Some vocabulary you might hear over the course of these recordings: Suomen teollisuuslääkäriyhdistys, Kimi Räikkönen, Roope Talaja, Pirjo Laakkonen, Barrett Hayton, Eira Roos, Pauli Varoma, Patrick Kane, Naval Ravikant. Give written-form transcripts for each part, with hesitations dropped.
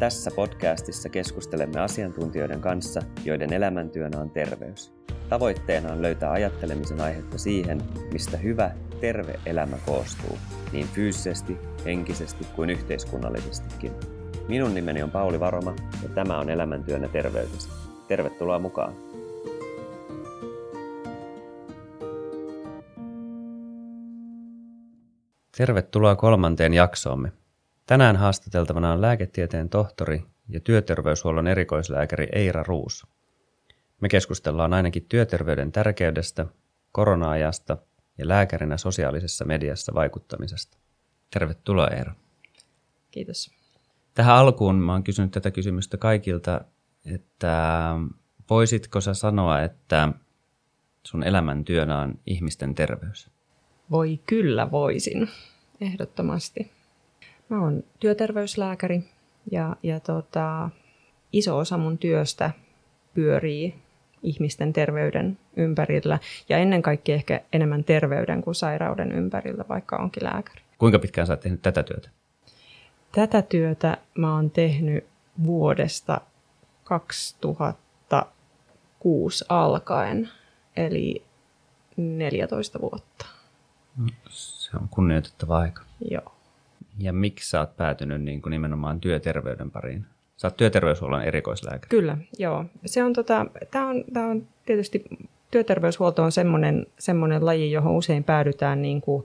Tässä podcastissa keskustelemme asiantuntijoiden kanssa, joiden elämäntyönä on terveys. Tavoitteena on löytää ajattelemisen aihetta siihen, mistä hyvä, terve elämä koostuu, niin fyysisesti, henkisesti kuin yhteiskunnallisestikin. Minun nimeni on Pauli Varoma ja tämä on Elämäntyönä terveydestä. Tervetuloa mukaan! Tervetuloa kolmanteen jaksoomme. Tänään haastateltavana on lääketieteen tohtori ja työterveyshuollon erikoislääkäri Eira Roos. Me keskustellaan ainakin työterveyden tärkeydestä, korona-ajasta ja lääkärinä sosiaalisessa mediassa vaikuttamisesta. Tervetuloa Eira. Kiitos. Tähän alkuun mä oon kysynyt tätä kysymystä kaikilta, että voisitko sä sanoa, että sun elämäntyönä on ihmisten terveys? Voi kyllä voisin, ehdottomasti. Mä oon työterveyslääkäri ja iso osa mun työstä pyörii ihmisten terveyden ympärillä ja ennen kaikkea ehkä enemmän terveyden kuin sairauden ympärillä, vaikka onkin lääkäri. Kuinka pitkään sä oot tehnyt tätä työtä? Tätä työtä mä oon tehnyt vuodesta 2006 alkaen, eli 14 vuotta. Se on kunnioitettava aika. Joo. Ja miksi sä oot päätynyt niin kuin nimenomaan työterveyden pariin? Sä oot työterveyshuollon erikoislääkäri. Kyllä, joo. Tää on tietysti, työterveyshuolto on semmoinen laji, johon usein päädytään niin kuin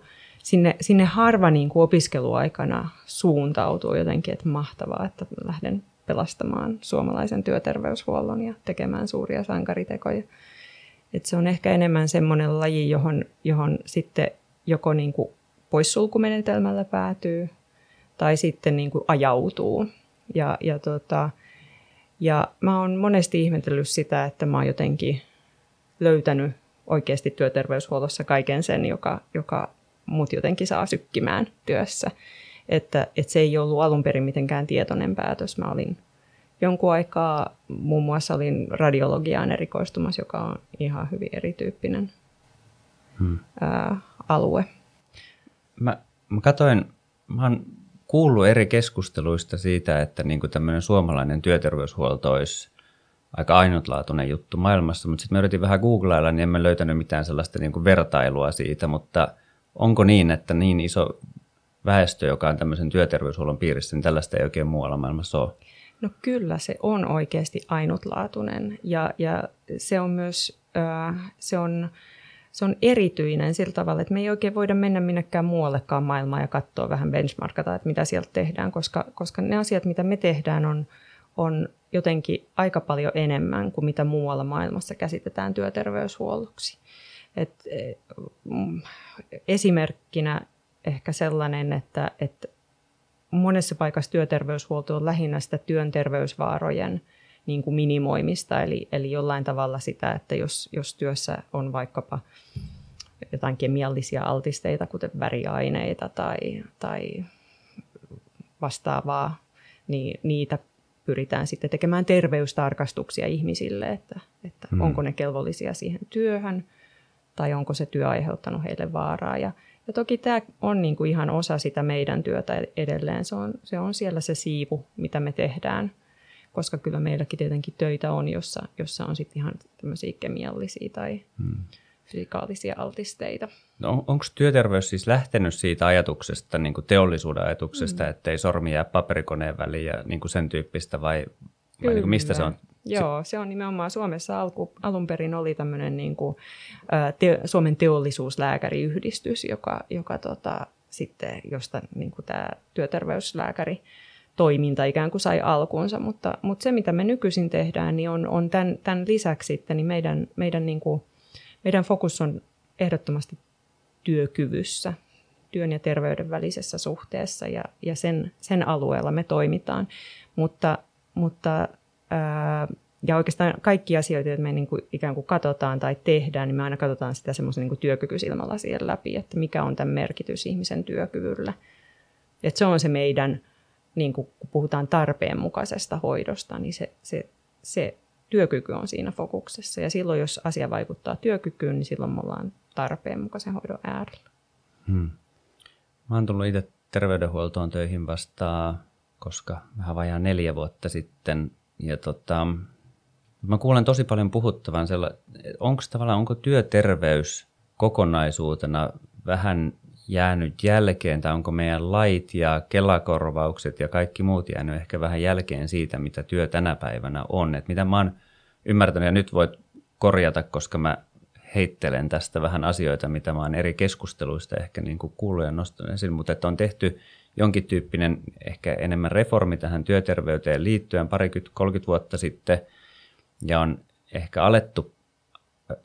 sinne harva niin kuin opiskeluaikana suuntautuu jotenkin, että mahtavaa, että lähden pelastamaan suomalaisen työterveyshuollon ja tekemään suuria sankaritekoja. Et se on ehkä enemmän semmoinen laji, johon sitten joko niin kuin poissulkumenetelmällä päätyy tai sitten niin kuin ajautuu. Ja mä oon monesti ihmetellyt sitä, että mä oon jotenkin löytänyt oikeasti työterveyshuollossa kaiken sen, joka mut jotenkin saa sykkimään työssä. Että se ei ollut alun perin mitenkään tietoinen päätös. Mä olin jonkun aikaa, muun muassa olin radiologiaan erikoistumassa, joka on ihan hyvin erityyppinen alue. Mä katsoin, mä oon kuullut eri keskusteluista siitä, että niinku tämmöinen suomalainen työterveyshuolto olisi aika ainutlaatuinen juttu maailmassa, mutta sitten mä yritin vähän googlailla, niin en mä löytänyt mitään sellaista niinku vertailua siitä, mutta onko niin, että niin iso väestö, joka on tämmöisen työterveyshuollon piirissä, niin tällaista ei oikein muualla maailmassa ole? No kyllä se on oikeasti ainutlaatuinen ja se on myös, se on erityinen sillä tavalla, että me ei oikein voida mennä minnekään muuallekaan maailmaan ja katsoa vähän benchmarkata, että mitä sieltä tehdään, koska ne asiat, mitä me tehdään, on jotenkin aika paljon enemmän kuin mitä muualla maailmassa käsitetään työterveyshuolloksi. Esimerkkinä ehkä sellainen, että monessa paikassa työterveyshuolto on lähinnä sitä työn terveysvaarojen niin kuin minimoimista, eli jollain tavalla sitä, että jos työssä on vaikkapa jotain kemiallisia altisteita, kuten väriaineita tai vastaavaa, niin niitä pyritään sitten tekemään terveystarkastuksia ihmisille, että onko ne kelvollisia siihen työhön tai onko se työ aiheuttanut heille vaaraa. Ja toki tämä on niin kuin ihan osa sitä meidän työtä edelleen, se on siellä se siivu, mitä me tehdään. Koska kyllä meilläkin tietenkin töitä on, jossa on sitten ihan tämmöisiä kemiallisia tai fysikaalisia altisteita. No, onko työterveys siis lähtenyt siitä ajatuksesta, niin kuin teollisuuden ajatuksesta, ettei sormi jää paperikoneen väliin ja niin kuin sen tyyppistä vai niin kuin mistä se on? Joo, se on nimenomaan Suomessa alun perin oli tämmöinen niin kuin, Suomen teollisuuslääkäriyhdistys, joka sitten, josta niin kuin tämä työterveyslääkäri toiminta ikään kuin sai alkuunsa, mutta se, mitä me nykyisin tehdään, niin on tämän lisäksi sitten, niin meidän fokus on ehdottomasti työkyvyssä, työn ja terveyden välisessä suhteessa ja sen alueella me toimitaan, mutta ja oikeastaan kaikki asioita, joita me niin kuin ikään kuin katsotaan tai tehdään, niin me aina katsotaan sitä semmoisen niin kuin työkykyisilmalasien läpi, että mikä on tämän merkitys ihmisen työkyvyllä, että se on se meidän niin kun puhutaan tarpeenmukaisesta hoidosta, niin se työkyky on siinä fokuksessa. Ja silloin, jos asia vaikuttaa työkykyyn, niin silloin me ollaan tarpeenmukaisen hoidon äärellä. Mä oon tullut itse terveydenhuoltoon töihin vasta koska vähän vajaa 4 vuotta sitten. Ja mä kuulen tosi paljon puhuttavan, onko työterveys kokonaisuutena vähän jäänyt jälkeen, tai onko meidän lait ja Kelakorvaukset ja kaikki muut jäänyt ehkä vähän jälkeen siitä, mitä työ tänä päivänä on. Et mitä mä oon ymmärtänyt, ja nyt voit korjata, koska mä heittelen tästä vähän asioita, mitä mä oon eri keskusteluista ehkä niin kuin kuullut ja nostanut esiin, mutta että on tehty jonkin tyyppinen ehkä enemmän reformi tähän työterveyteen liittyen 20-30 vuotta sitten, ja on ehkä alettu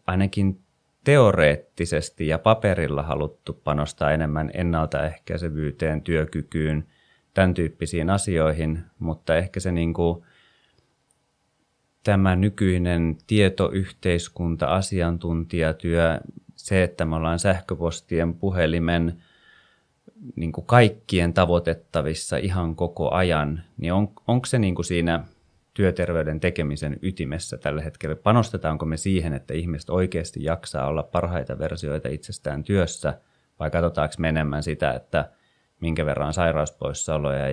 ainakin teoreettisesti ja paperilla haluttu panostaa enemmän ennaltaehkäisevyyteen, työkykyyn, tämän tyyppisiin asioihin, mutta ehkä se niin kuin tämä nykyinen tietoyhteiskunta, asiantuntijatyö, se, että me ollaan sähköpostien, puhelimen, niin kuin kaikkien tavoitettavissa ihan koko ajan, niin onko se niin kuin siinä työterveyden tekemisen ytimessä tällä hetkellä? Panostetaanko me siihen, että ihmiset oikeasti jaksaa olla parhaita versioita itsestään työssä, vai katsotaanko me enemmän sitä, että minkä verran sairauspoissaoloja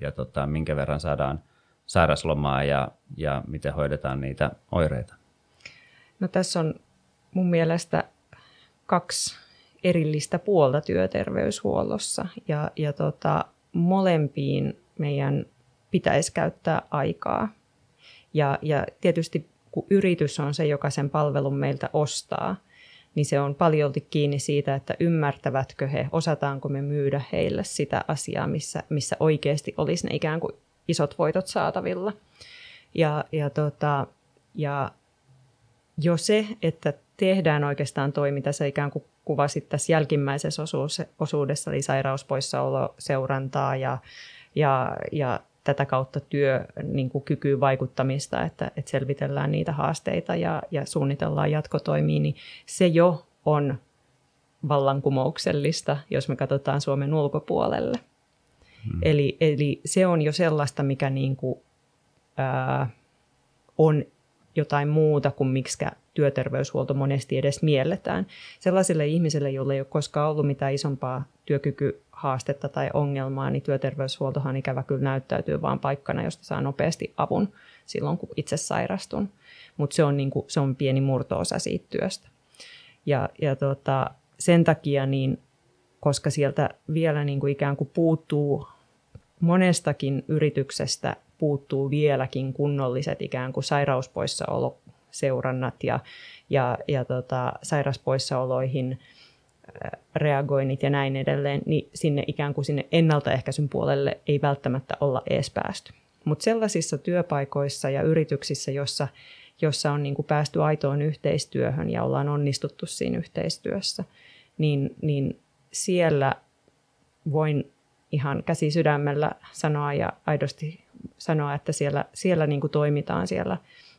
ja minkä verran saadaan sairaslomaa ja miten hoidetaan niitä oireita? No, tässä on mun mielestä 2 erillistä puolta työterveyshuollossa, ja molempiin meidän pitäisi käyttää aikaa. Ja tietysti kun yritys on se, joka sen palvelun meiltä ostaa, niin se on paljolti kiinni siitä, että ymmärtävätkö he, osataanko me myydä heille sitä asiaa, missä oikeasti olisi ne ikään kuin isot voitot saatavilla. Ja jo se, että tehdään oikeastaan toi, mitä sä ikään kuin kuvasit tässä jälkimmäisessä osuudessa, eli sairauspoissaoloseurantaa ja tätä kautta niin kuin kykyyn vaikuttamista, että selvitellään niitä haasteita ja suunnitellaan jatkotoimia, niin se jo on vallankumouksellista, jos me katsotaan Suomen ulkopuolelle. Eli se on jo sellaista, mikä niin kuin, on jotain muuta kuin miksi työterveyshuolto monesti edes mielletään. Sellaisille ihmisille, joille ei ole koskaan ollut mitään isompaa työkykyhaastetta tai ongelmaa, niin työterveyshuoltohan ikävä kyllä näyttäytyy vaan paikkana, josta saa nopeasti avun silloin, kun itse sairastun. Mutta se on niin kuin, se on pieni murto-osa siitä työstä. Ja sen takia, niin, koska sieltä vielä niin kuin ikään kuin puuttuu monestakin yrityksestä, puuttuu vieläkin kunnolliset ikään kuin sairauspoissaoloseurannat ja sairauspoissaoloihin reagoinnit ja näin edelleen, niin sinne ikään kuin sinne ennaltaehkäisyn puolelle ei välttämättä olla ees päästy. Mutta sellaisissa työpaikoissa ja yrityksissä, jossa on niin kuin päästy aitoon yhteistyöhön ja ollaan onnistuttu siinä yhteistyössä, niin siellä voin ihan käsi sydämellä sanoa ja aidosti sanoa, että siellä niin kuin toimitaan siellä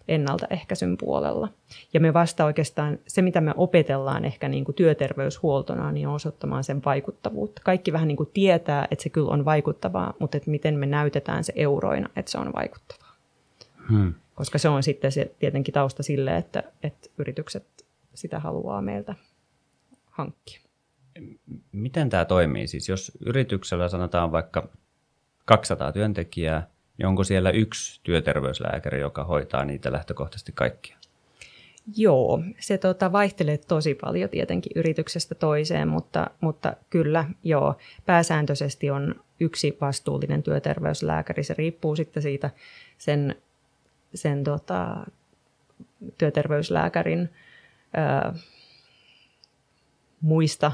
ennaltaehkäisyn puolella. Ja me vasta oikeastaan, se mitä me opetellaan ehkä niin kuin työterveyshuoltona, niin on osoittamaan sen vaikuttavuutta. Kaikki vähän niin kuin tietää, että se kyllä on vaikuttavaa, mutta että miten me näytetään se euroina, että se on vaikuttavaa. Koska se on sitten se tietenkin tausta sille, että yritykset sitä haluaa meiltä hankkia. Miten tämä toimii? Siis jos yrityksellä sanotaan vaikka 200 työntekijää, niin onko siellä 1 työterveyslääkäri, joka hoitaa niitä lähtökohtaisesti kaikkia? Joo, se vaihtelee tosi paljon tietenkin yrityksestä toiseen, mutta kyllä joo, pääsääntöisesti on 1 vastuullinen työterveyslääkäri. Se riippuu sitten siitä sen työterveyslääkärin muista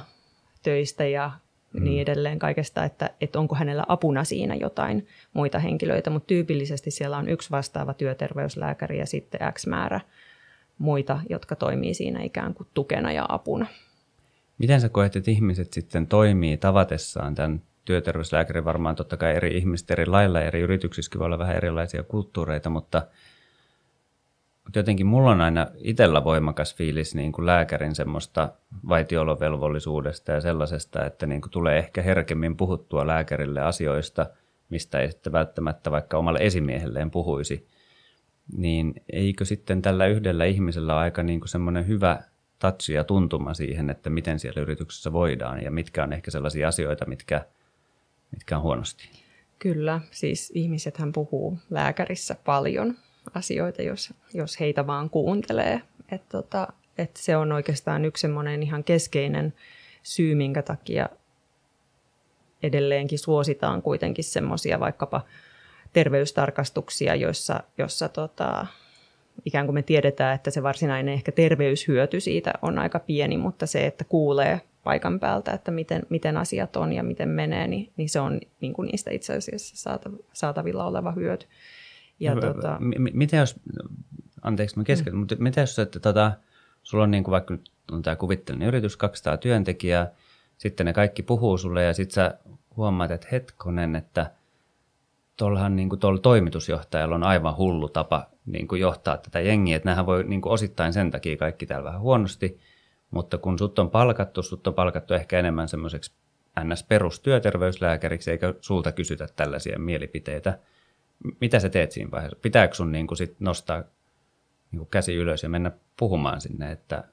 töistä ja niin edelleen kaikesta, että onko hänellä apuna siinä jotain muita henkilöitä, mutta tyypillisesti siellä on 1 vastaava työterveyslääkäri ja sitten X määrä muita, jotka toimii siinä ikään kuin tukena ja apuna. Miten sä koet, että ihmiset sitten toimii tavatessaan tämän työterveyslääkärin? Varmaan totta kai eri ihmiset eri lailla, eri yrityksissäkin voi olla vähän erilaisia kulttuureita, mutta jotenkin mulla on aina itsellä voimakas fiilis niin kuin lääkärin semmoista vaitiolovelvollisuudesta ja sellaisesta, että niin kuin tulee ehkä herkemmin puhuttua lääkärille asioista, mistä ei sitten välttämättä vaikka omalle esimiehelleen puhuisi. Niin eikö sitten tällä yhdellä ihmisellä ole aika niin kuin semmoinen hyvä touch ja tuntuma siihen, että miten siellä yrityksessä voidaan ja mitkä on ehkä sellaisia asioita, mitkä on huonosti? Kyllä, siis ihmisethän puhuu lääkärissä paljon asioita, jos heitä vaan kuuntelee. Että se on oikeastaan yksi semmoinen ihan keskeinen syy, minkä takia edelleenkin suositaan kuitenkin semmoisia vaikkapa terveystarkastuksia, jossa ikään kuin me tiedetään, että se varsinainen ehkä terveyshyöty siitä on aika pieni, mutta se, että kuulee paikan päältä, että miten asiat on ja miten menee, niin se on niin kuin niistä itse asiassa saatavilla oleva hyöty. Ja mitä jos, anteeksi mä keskeytän, mutta mitä jos että sulla on niin kuin vaikka nyt on tämä kuvittelinen yritys, 200 työntekijää, sitten ne kaikki puhuu sulle ja sitten sä huomaat, että hetkonen, että tuollahan niin kuin tuolla toimitusjohtajalla on aivan hullu tapa niin kuin johtaa tätä jengiä, että näähän voi niin kuin osittain sen takia kaikki täällä vähän huonosti, mutta kun sut on palkattu ehkä enemmän semmoiseksi NS-perustyöterveyslääkäriksi, eikä sulta kysytä tällaisia mielipiteitä. Mitä sä teet siinä vaiheessa? Pitääkö sun niin kuin sit nostaa niin kuin käsi ylös ja mennä puhumaan sinne, että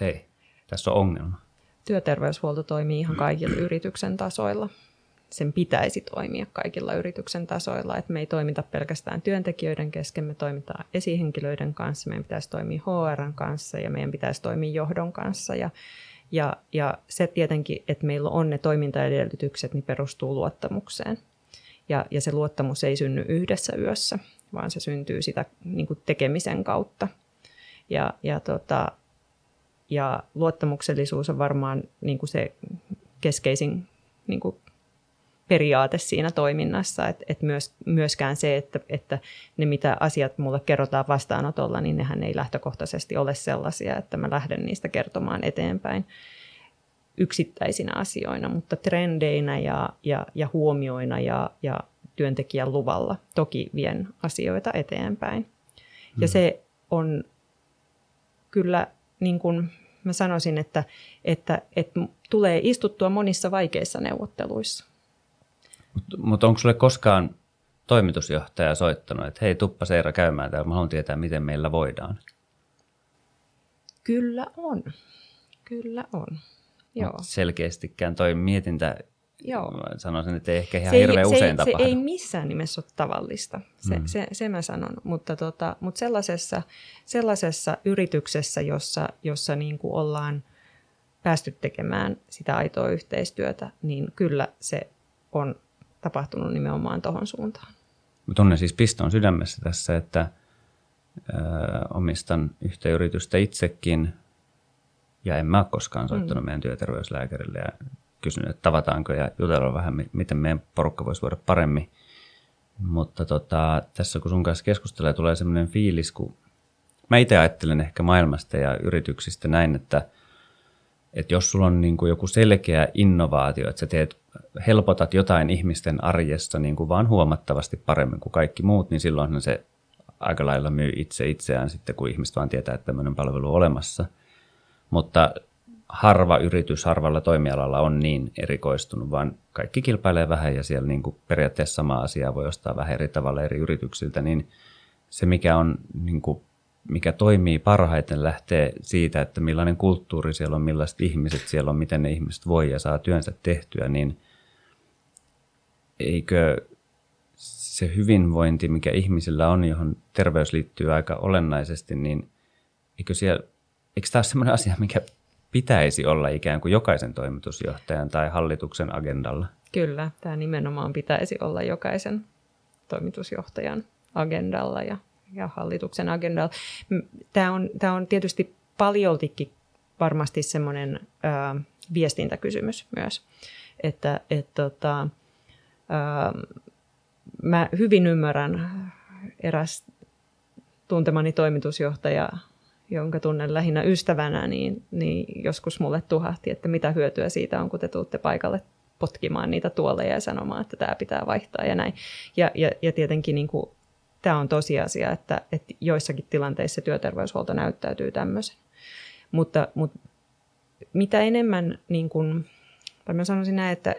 hei, tässä on ongelma? Työterveyshuolto toimii ihan kaikilla yrityksen tasoilla. Sen pitäisi toimia kaikilla yrityksen tasoilla. Et me ei toimita pelkästään työntekijöiden kesken, me toimitaan esihenkilöiden kanssa, meidän pitäisi toimia HR:n kanssa ja meidän pitäisi toimia johdon kanssa. Ja se tietenkin, että meillä on ne toimintaedellytykset, niin perustuu luottamukseen. Ja se luottamus ei synny yhdessä yössä, vaan se syntyy sitä niin kuin tekemisen kautta. Ja luottamuksellisuus on varmaan niin kuin se keskeisin niin kuin periaate siinä toiminnassa, että myöskään se, että ne mitä asiat mulle kerrotaan vastaanotolla, niin nehän ei lähtökohtaisesti ole sellaisia, että mä lähden niistä kertomaan eteenpäin yksittäisinä asioina, mutta trendeinä ja huomioina ja työntekijän luvalla toki vien asioita eteenpäin. Ja se on kyllä, niin kuin mä sanoisin, että tulee istuttua monissa vaikeissa neuvotteluissa. Mutta onko sulle koskaan toimitusjohtaja soittanut, että hei, tuppa Eira käymään täällä, mä haluan tietää, miten meillä voidaan? Kyllä on. Joo. Selkeästikään toi mietintä, joo, sanoisin, että ei ehkä ihan hirveän usein tapahdu. Se ei missään nimessä ole tavallista, se mä sanon, mutta sellaisessa yrityksessä, jossa niin kuin ollaan päästy tekemään sitä aitoa yhteistyötä, niin kyllä se on tapahtunut nimenomaan tuohon suuntaan. Mä tunnen siis piston sydämessä tässä, että omistan yhtä yritystä itsekin ja en mä ole koskaan soittanut meidän työterveyslääkärille ja kysynyt, että tavataanko ja jutellaan vähän, miten meidän porukka voisi voida paremmin. Mutta tässä kun sun kanssa keskustellaan, tulee sellainen fiilis, kun mä itse ajattelen ehkä maailmasta ja yrityksistä näin, että jos sulla on niin kuin joku selkeä innovaatio, että sä helpotat jotain ihmisten arjessa niin kuin vaan huomattavasti paremmin kuin kaikki muut, niin silloinhan se aika lailla myy itseään sitten, kun ihmiset vaan tietää, että tämmöinen palvelu on olemassa. Mutta harva yritys harvalla toimialalla on niin erikoistunut, vaan kaikki kilpailee vähän ja siellä niin kuin periaatteessa samaa asiaa voi ostaa vähän eri tavalla eri yrityksiltä, niin se mikä on niin kuin mikä toimii parhaiten, lähtee siitä, että millainen kulttuuri siellä on, millaiset ihmiset siellä on, miten ne ihmiset voi ja saa työnsä tehtyä, niin eikö se hyvinvointi, mikä ihmisillä on, johon terveys liittyy aika olennaisesti, niin eikö tämä ole sellainen asia, mikä pitäisi olla ikään kuin jokaisen toimitusjohtajan tai hallituksen agendalla? Kyllä, tämä nimenomaan pitäisi olla jokaisen toimitusjohtajan agendalla ja hallituksen agendalla. Tämä on tietysti paljoltikin varmasti semmoinen viestintäkysymys myös, mä hyvin ymmärrän eräs tuntemani toimitusjohtaja, jonka tunnen lähinnä ystävänä, niin joskus mulle tuhahti, että mitä hyötyä siitä on, kun te tuutte paikalle potkimaan niitä tuoleja ja sanomaan, että tämä pitää vaihtaa ja näin. Ja tietenkin niin kuin tämä on tosiasia, että joissakin tilanteissa työterveyshuolto näyttäytyy tämmöisen. Mutta mitä enemmän, niin kuin, mä sanoisin näin, että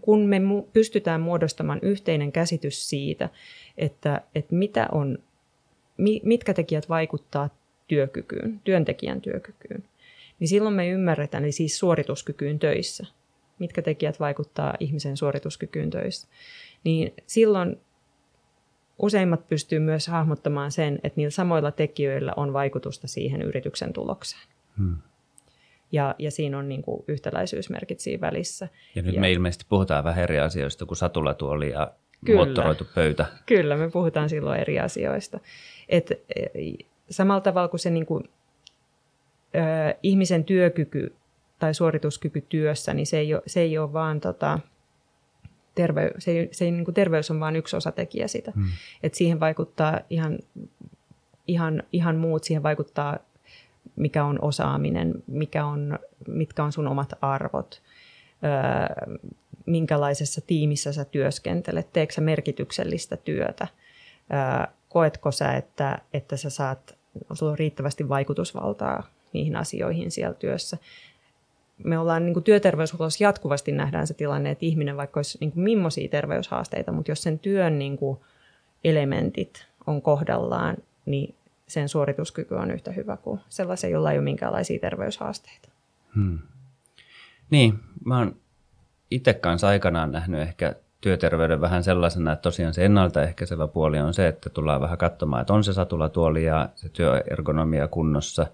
kun me pystytään muodostamaan yhteinen käsitys siitä, että mitkä tekijät vaikuttaa työntekijän työkykyyn, niin silloin me ymmärretään, eli siis suorituskykyyn töissä, mitkä tekijät vaikuttaa ihmisen suorituskykyyn töissä, niin silloin useimmat pystyy myös hahmottamaan sen, että niillä samoilla tekijöillä on vaikutusta siihen yrityksen tulokseen. Hmm. Ja siinä on niin kuin yhtäläisyysmerkit siinä välissä. Ja nyt me ilmeisesti puhutaan vähän eri asioista kuin satulatuoli ja moottoroitu pöytä. Kyllä, me puhutaan silloin eri asioista. Et, samalla tavalla kuin se niin kuin, ihmisen työkyky tai suorituskyky työssä, niin terveys on vaan yksi osatekijä sitä. Hmm. Et siihen vaikuttaa ihan muut, siihen vaikuttaa mikä on osaaminen, mitkä on sun omat arvot, minkälaisessa tiimissä sä työskentelet, teetkö sä merkityksellistä työtä, koetko sä, että sä saat, sulla on riittävästi vaikutusvaltaa niihin asioihin siellä työssä. Me ollaan niin kuin työterveyshuollossa jatkuvasti nähdään se tilanne, että ihminen vaikka olisi niin kuin millaisia terveyshaasteita, mutta jos sen työn niin kuin elementit on kohdallaan, niin sen suorituskyky on yhtä hyvä kuin sellaisen, jolla ei ole minkäänlaisia terveyshaasteita. Hmm. Niin, mä oon itse kanssa aikanaan nähnyt ehkä työterveyden vähän sellaisena, että tosiaan se ennaltaehkäisevä puoli on se, että tullaan vähän katsomaan, että on se satulatuoli ja se työergonomia kunnossa.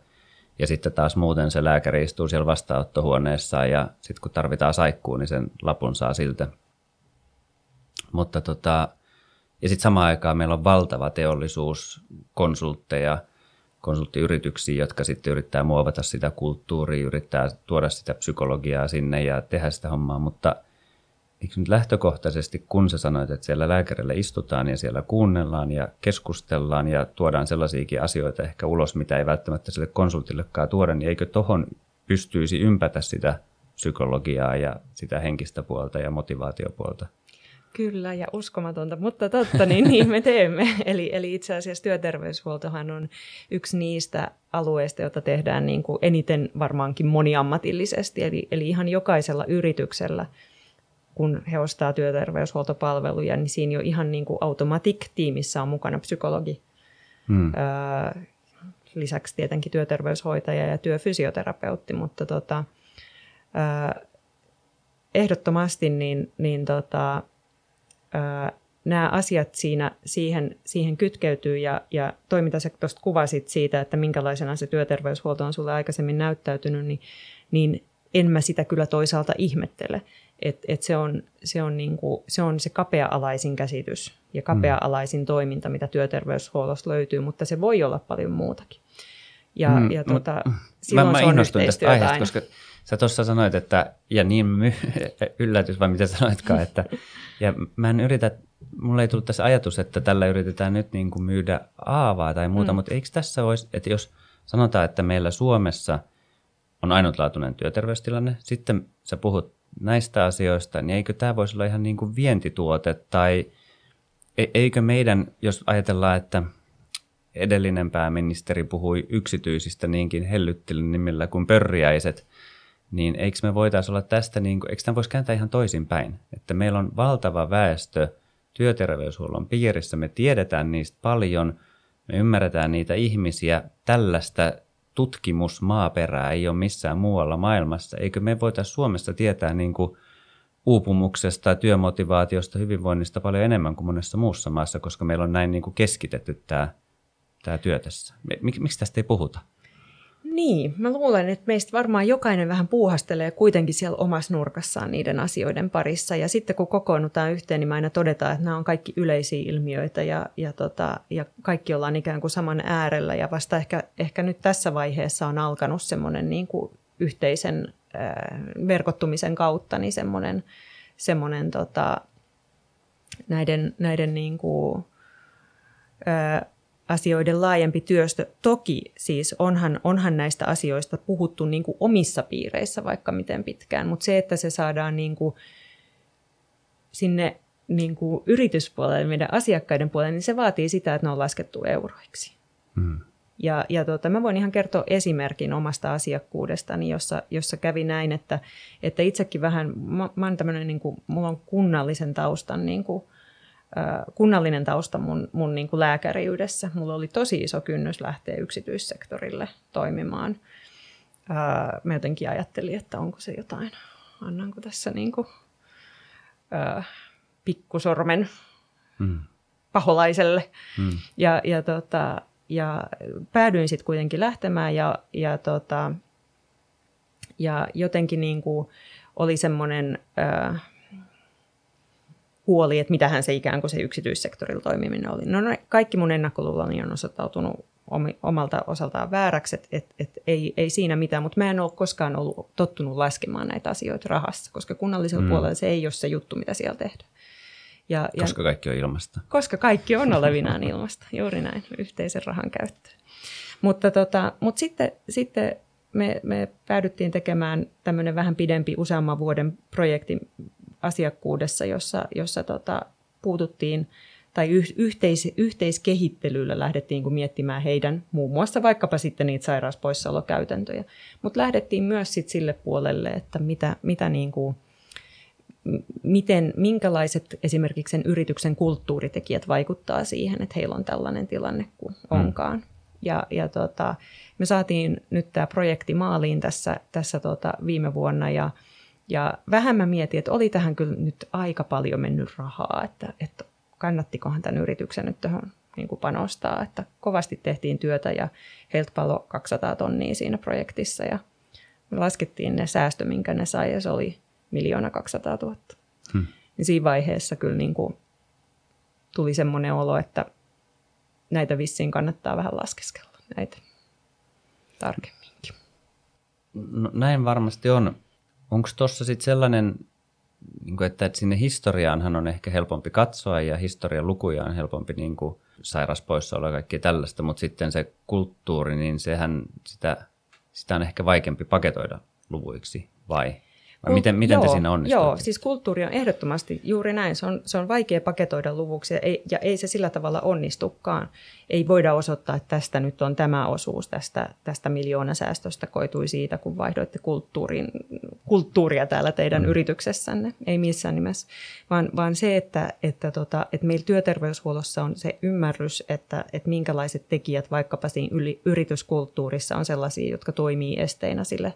Ja sitten taas muuten se lääkäri istuu siellä vastaanottohuoneessaan ja sitten kun tarvitaan saikkuu, niin sen lapun saa siltä. Mutta ja sitten samaan aikaan meillä on valtava teollisuus, konsulttiyrityksiä, jotka sitten yrittää muovata sitä kulttuuria, yrittää tuoda sitä psykologiaa sinne ja tehdä sitä hommaa. Mutta eikö nyt lähtökohtaisesti, kun sä sanoit, että siellä lääkärillä istutaan ja siellä kuunnellaan ja keskustellaan ja tuodaan sellaisiakin asioita ehkä ulos, mitä ei välttämättä sille konsultillekaan tuoda, niin eikö tohon pystyisi ympätä sitä psykologiaa ja sitä henkistä puolta ja motivaatiopuolta? Kyllä, ja uskomatonta, mutta totta, niin me teemme. Eli itse asiassa työterveyshuoltohan on yksi niistä alueista, jota tehdään niin kuin eniten varmaankin moniammatillisesti. Eli ihan jokaisella yrityksellä, kun he ostaa työterveyshuoltopalveluja, niin siinä jo ihan niin kuin Automatic-tiimissä on mukana psykologi. Hmm. Lisäksi tietenkin työterveyshoitaja ja työfysioterapeutti, mutta ehdottomasti niin nämä asiat siihen kytkeytyy ja toi, mitä sä tuosta kuvasit siitä, että minkälaisena se työterveyshuolto on sulle aikaisemmin näyttäytynyt, niin en mä sitä kyllä toisaalta ihmettele. Et se on se kapea-alaisin käsitys ja kapea-alaisin toiminta, mitä työterveyshuollosta löytyy, mutta se voi olla paljon muutakin. Mä innostun tästä aiheesta, koska sä tuossa sanoit, että, ja niin yllätys vai mitä sanoitkaan, että ja mulla ei tullut tässä ajatus, että tällä yritetään nyt niin kuin myydä aavaa tai muuta, mutta eikö tässä voisi, että jos sanotaan, että meillä Suomessa on ainutlaatuinen työterveystilanne, sitten sä puhut näistä asioista, niin eikö tämä voisi olla ihan niin kuin vientituote tai eikö meidän, jos ajatellaan, että edellinen pääministeri puhui yksityisistä niinkin hellyttelyn nimillä kuin pörriäiset, niin eikö me voitaisiin olla tästä, niin kuin, eikö tämän voisi kääntää ihan toisinpäin? Että meillä on valtava väestö työterveyshuollon piirissä, me tiedetään niistä paljon, me ymmärretään niitä ihmisiä, tällaista tutkimusmaaperää ei ole missään muualla maailmassa, eikö me voitaisiin Suomessa tietää niin kuin uupumuksesta, työmotivaatiosta, hyvinvoinnista paljon enemmän kuin monessa muussa maassa, koska meillä on näin niin kuin keskitetty tämä työ tässä. Miksi tästä ei puhuta? Niin, mä luulen, että meistä varmaan jokainen vähän puuhastelee kuitenkin siellä omassa nurkassaan niiden asioiden parissa. Ja sitten kun kokoonnutaan yhteen, niin me aina todetaan, että nämä on kaikki yleisiä ilmiöitä ja kaikki ollaan ikään kuin saman äärellä. Ja vasta ehkä nyt tässä vaiheessa on alkanut semmoinen niin kuin yhteisen verkottumisen kautta niin semmoinen näiden niin kuin, asioiden laajempi työstö. Toki siis onhan näistä asioista puhuttu niin kuin omissa piireissä vaikka miten pitkään, mutta se, että se saadaan niin kuin sinne niin kuin yrityspuolelle, meidän asiakkaiden puolelle, niin se vaatii sitä, että ne on laskettu euroiksi. Mm. Mä voin ihan kertoa esimerkin omasta asiakkuudestani, jossa kävi näin, että itsekin vähän, mä oon tämmönen niin kuin, mulla on kunnallisen taustan niin kuin, kunnallinen tausta mun niin kuin lääkäriydessä. Mulla oli tosi iso kynnys lähteä yksityissektorille toimimaan. Mä jotenkin ajattelin, että onko se jotain annanko tässä niinku pikkusormen paholaiselle. Ja päädyin sitten kuitenkin lähtemään ja jotenkin niinku oli semmoinen huoli, että mitähän se ikään kuin se yksityissektorilla toimiminen oli. No kaikki mun ennakkoluulani on osoittautunut omalta osaltaan vääräksi, että ei siinä mitään, mutta mä en ole koskaan ollut tottunut laskemaan näitä asioita rahassa, koska kunnallisella puolella se ei ole se juttu, mitä siellä tehdään. Koska kaikki on ilmasta. Koska kaikki on olevinaan ilmasta, juuri näin, yhteisen rahan käyttöön. Mutta sitten me päädyttiin tekemään tämmöinen vähän pidempi, useamman vuoden projekti asiakkuudessa, jossa puututtiin tai yhteiskehittelyllä lähdettiin miettimään heidän muun muassa vaikkapa sitten niitä sairauspoissaolokäytäntöjä. Mutta lähdettiin myös sit sille puolelle, että minkälaiset esimerkiksi sen yrityksen kulttuuritekijät vaikuttaa siihen, että heillä on tällainen tilanne kuin onkaan. Ja me saatiin nyt tämä projekti maaliin tässä viime vuonna ja vähän mä mietin, että oli tähän kyllä nyt aika paljon mennyt rahaa, että kannattikohan tämän yrityksen nyt tuohon niin kuin panostaa, että kovasti tehtiin työtä ja heiltä palo 200 tonnia siinä projektissa ja me laskettiin ne säästö, minkä ne sai ja se oli 1 200 000. Niin siinä vaiheessa kyllä niin kuin tuli semmoinen olo, että näitä vissiin kannattaa vähän laskeskella näitä tarkemminkin. No, näin varmasti on. Onko tuossa sitten sellainen, että sinne historiaanhan on ehkä helpompi katsoa ja historian lukuja on helpompi niin kuin sairauspoissaolo ja kaikkea tällaista, mutta sitten se kulttuuri, niin sehän sitä on ehkä vaikeampi paketoida luvuiksi vai? Miten te siinä onnistuitte? Joo, siis kulttuuri on ehdottomasti juuri näin. Se on vaikea paketoida luvuksi ja ei se sillä tavalla onnistukaan. Ei voida osoittaa, että tästä nyt on tämä osuus, tästä 1 000 000 säästöstä koitui siitä, kun vaihdoitte kulttuuria täällä teidän yrityksessänne. Ei missään nimessä, vaan se, että meillä työterveyshuollossa on se ymmärrys, että minkälaiset tekijät vaikkapa siinä yrityskulttuurissa on sellaisia, jotka toimii esteinä sille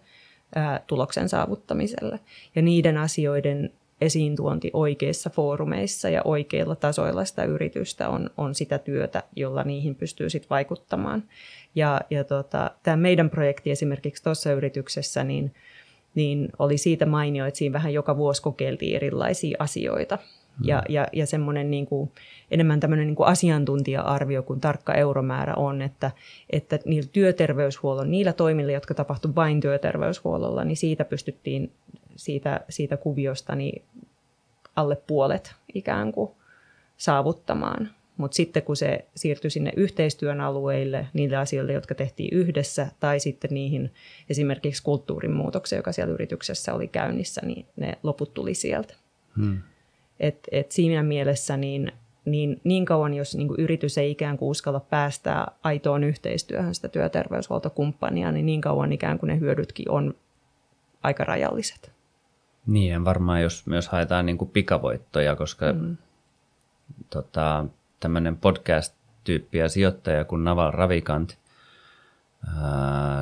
tuloksen saavuttamiselle ja niiden asioiden esiintuonti oikeissa foorumeissa ja oikeilla tasoilla sitä yritystä on sitä työtä, jolla niihin pystyy sit vaikuttamaan. Tämä meidän projekti esimerkiksi tuossa yrityksessä niin oli siitä mainio, että siinä vähän joka vuosi kokeiltiin erilaisia asioita. Ja semmoinen niinku, enemmän tämmöinen niinku asiantuntija-arvio kuin tarkka euromäärä on, että niillä työterveyshuollon, niillä toimilla, jotka tapahtui vain työterveyshuollolla, niin siitä pystyttiin siitä kuviosta niin alle puolet ikään kuin saavuttamaan. Mutta sitten kun se siirtyi sinne yhteistyön alueille, niille asioille, jotka tehtiin yhdessä, tai sitten niihin esimerkiksi kulttuurinmuutokseen, joka siellä yrityksessä oli käynnissä, niin ne loput tuli sieltä. Et siinä mielessä niin kauan, jos niin kuin yritys ei ikään kuin uskalla päästää aitoon yhteistyöhön sitä työterveyshuoltokumppania, niin kauan ikään kuin ne hyödytkin on aika rajalliset. Niin, varmaan jos myös haetaan niin kuin pikavoittoja, koska tämmöinen podcast-tyyppi ja sijoittaja kuin Naval Ravikant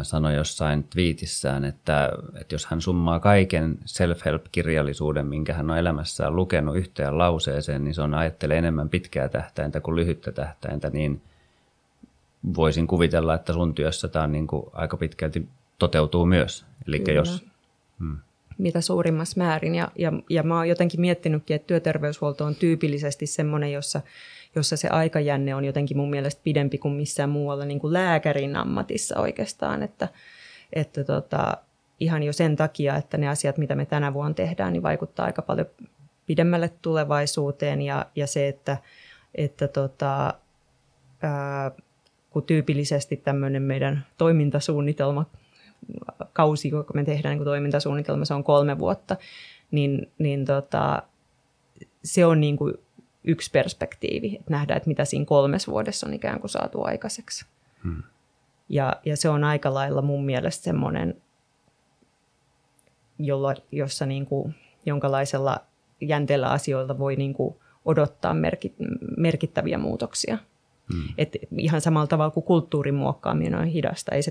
sanoi jossain twiitissään, että jos hän summaa kaiken self-help-kirjallisuuden, minkä hän on elämässään lukenut yhteen lauseeseen, niin se on ajattele enemmän pitkää tähtäintä kuin lyhyttä tähtäintä, niin voisin kuvitella, että sun työssä tämä on niin kuin aika pitkälti toteutuu myös. Elikkä jos, mitä suurimmassa määrin. Ja mä oon jotenkin miettinytkin, että työterveyshuolto on tyypillisesti semmoinen, jossa se aikajänne on jotenkin mun mielestä pidempi kuin missään muualla niin kuin lääkärin ammatissa oikeastaan. Että ihan jo sen takia, että ne asiat, mitä me tänä vuonna tehdään, niin vaikuttaa aika paljon pidemmälle tulevaisuuteen. Ja se, että kun tyypillisesti tämmöinen meidän toimintasuunnitelma, kausi, kun me tehdään niin toimintasuunnitelma, se on 3 vuotta, niin se on niin kuin yksi perspektiivi, että nähdään, että mitä siinä 3 vuodessa on ikään kuin saatu aikaiseksi. Ja se on aika lailla mun mielestä semmoinen, jossa niin kuin, jonkalaisella jänteellä asioilla voi niin kuin odottaa merkittäviä muutoksia. Et ihan samalla tavalla kuin kulttuurin muokkaaminen on hidasta. Ei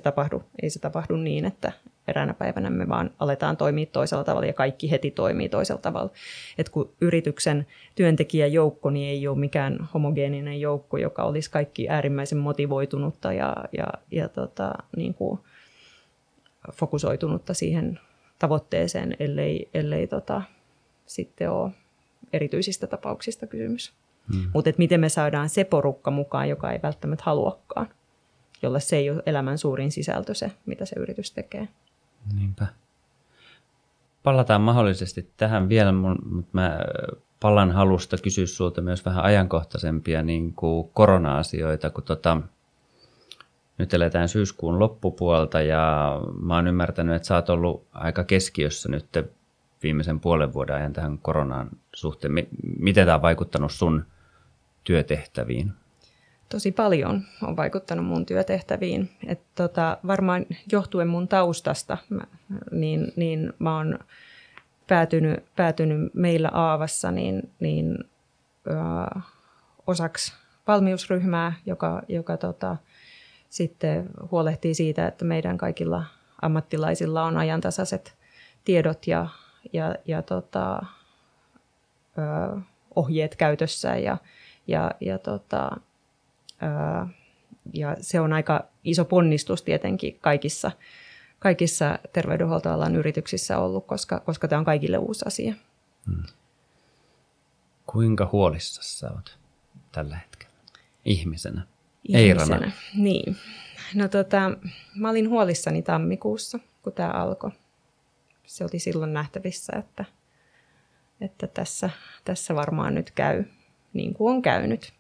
se tapahdu niin, että eräänä päivänä me vaan aletaan toimia toisella tavalla ja kaikki heti toimii toisella tavalla. Et kun yrityksen työntekijäjoukko niin ei ole mikään homogeeninen joukko, joka olisi kaikki äärimmäisen motivoitunutta niin kuin fokusoitunutta siihen tavoitteeseen, ellei sitten ole erityisistä tapauksista kysymys. Mutta miten me saadaan se porukka mukaan, joka ei välttämättä haluakaan, jolla se ei ole elämän suurin sisältö se, mitä se yritys tekee. Niinpä. Palataan mahdollisesti tähän vielä, mutta mä palan halusta kysyä sulta myös vähän ajankohtaisempia niin kuin korona-asioita, kun nyt eletään syyskuun loppupuolta ja mä oon ymmärtänyt, että sä oot ollut aika keskiössä nyt viimeisen puolen vuoden ajan tähän koronaan suhteen. Miten tämä on vaikuttanut sun työtehtäviin? Tosi paljon on vaikuttanut mun työtehtäviin. Varmaan johtuen mun taustasta, niin mä oon päätynyt meillä Aavassa osaksi valmiusryhmää, joka sitten huolehtii siitä, että meidän kaikilla ammattilaisilla on ajantasaiset tiedot ja ohjeet käytössään ja se on aika iso ponnistus tietenkin kaikissa terveydenhuoltoalan yrityksissä ollut, koska tämä on kaikille uusi asia. Kuinka huolissasi sä oot tällä hetkellä ihmisenä? Eirana? Niin. No mä olin huolissani tammikuussa, kun tämä alkoi. Se oli silloin nähtävissä, että tässä varmaan nyt käy niin kuin on käynyt.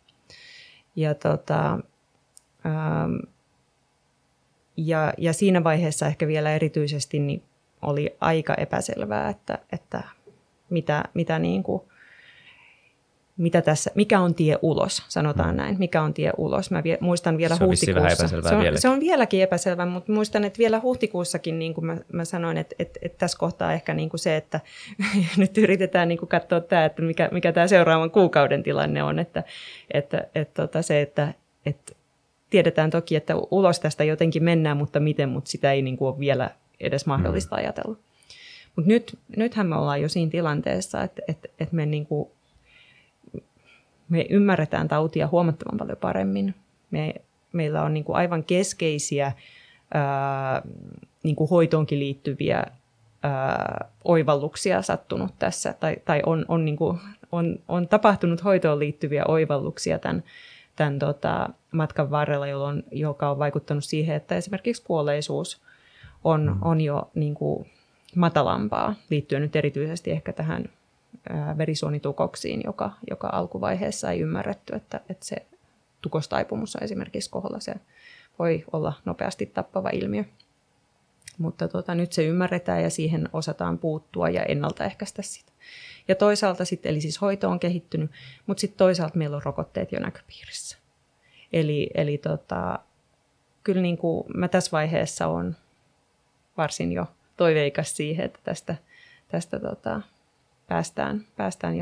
Ja siinä vaiheessa ehkä vielä erityisesti niin oli aika epäselvää, että mikä on tie ulos, sanotaan näin, mikä on tie ulos. Mä muistan vielä huhtikuussa. Se on vieläkin epäselvä, mutta muistan, että vielä huhtikuussakin, niin kuin mä sanoin, että tässä kohtaa ehkä niin kuin se, että nyt yritetään niin kuin katsoa tämä, että mikä tämä seuraavan kuukauden tilanne on, että tiedetään toki, että ulos tästä jotenkin mennään, mutta miten, mutta sitä ei niin kuin ole vielä edes mahdollista ajatella. Mutta nythän me ollaan jo siinä tilanteessa, että me niin kuin me ymmärretään tautia huomattavan paljon paremmin. Meillä on niin kuin aivan keskeisiä niin kuin hoitoonkin liittyviä oivalluksia sattunut tässä. Tai on tapahtunut hoitoon liittyviä oivalluksia tämän matkan varrella, joka on vaikuttanut siihen, että esimerkiksi kuolleisuus on jo niin kuin matalampaa, liittyen nyt erityisesti ehkä tähän verisuonitukoksiin, joka alkuvaiheessa ei ymmärretty, että se tukostaipumus on esimerkiksi koholla. Se voi olla nopeasti tappava ilmiö. Mutta nyt se ymmärretään ja siihen osataan puuttua ja ennaltaehkäistä sitä. Ja toisaalta sitten, eli siis hoito on kehittynyt, mutta sitten toisaalta meillä on rokotteet jo näköpiirissä. Eli kyllä niin kuin mä tässä vaiheessa olen varsin jo toiveikas siihen, että tästä päästään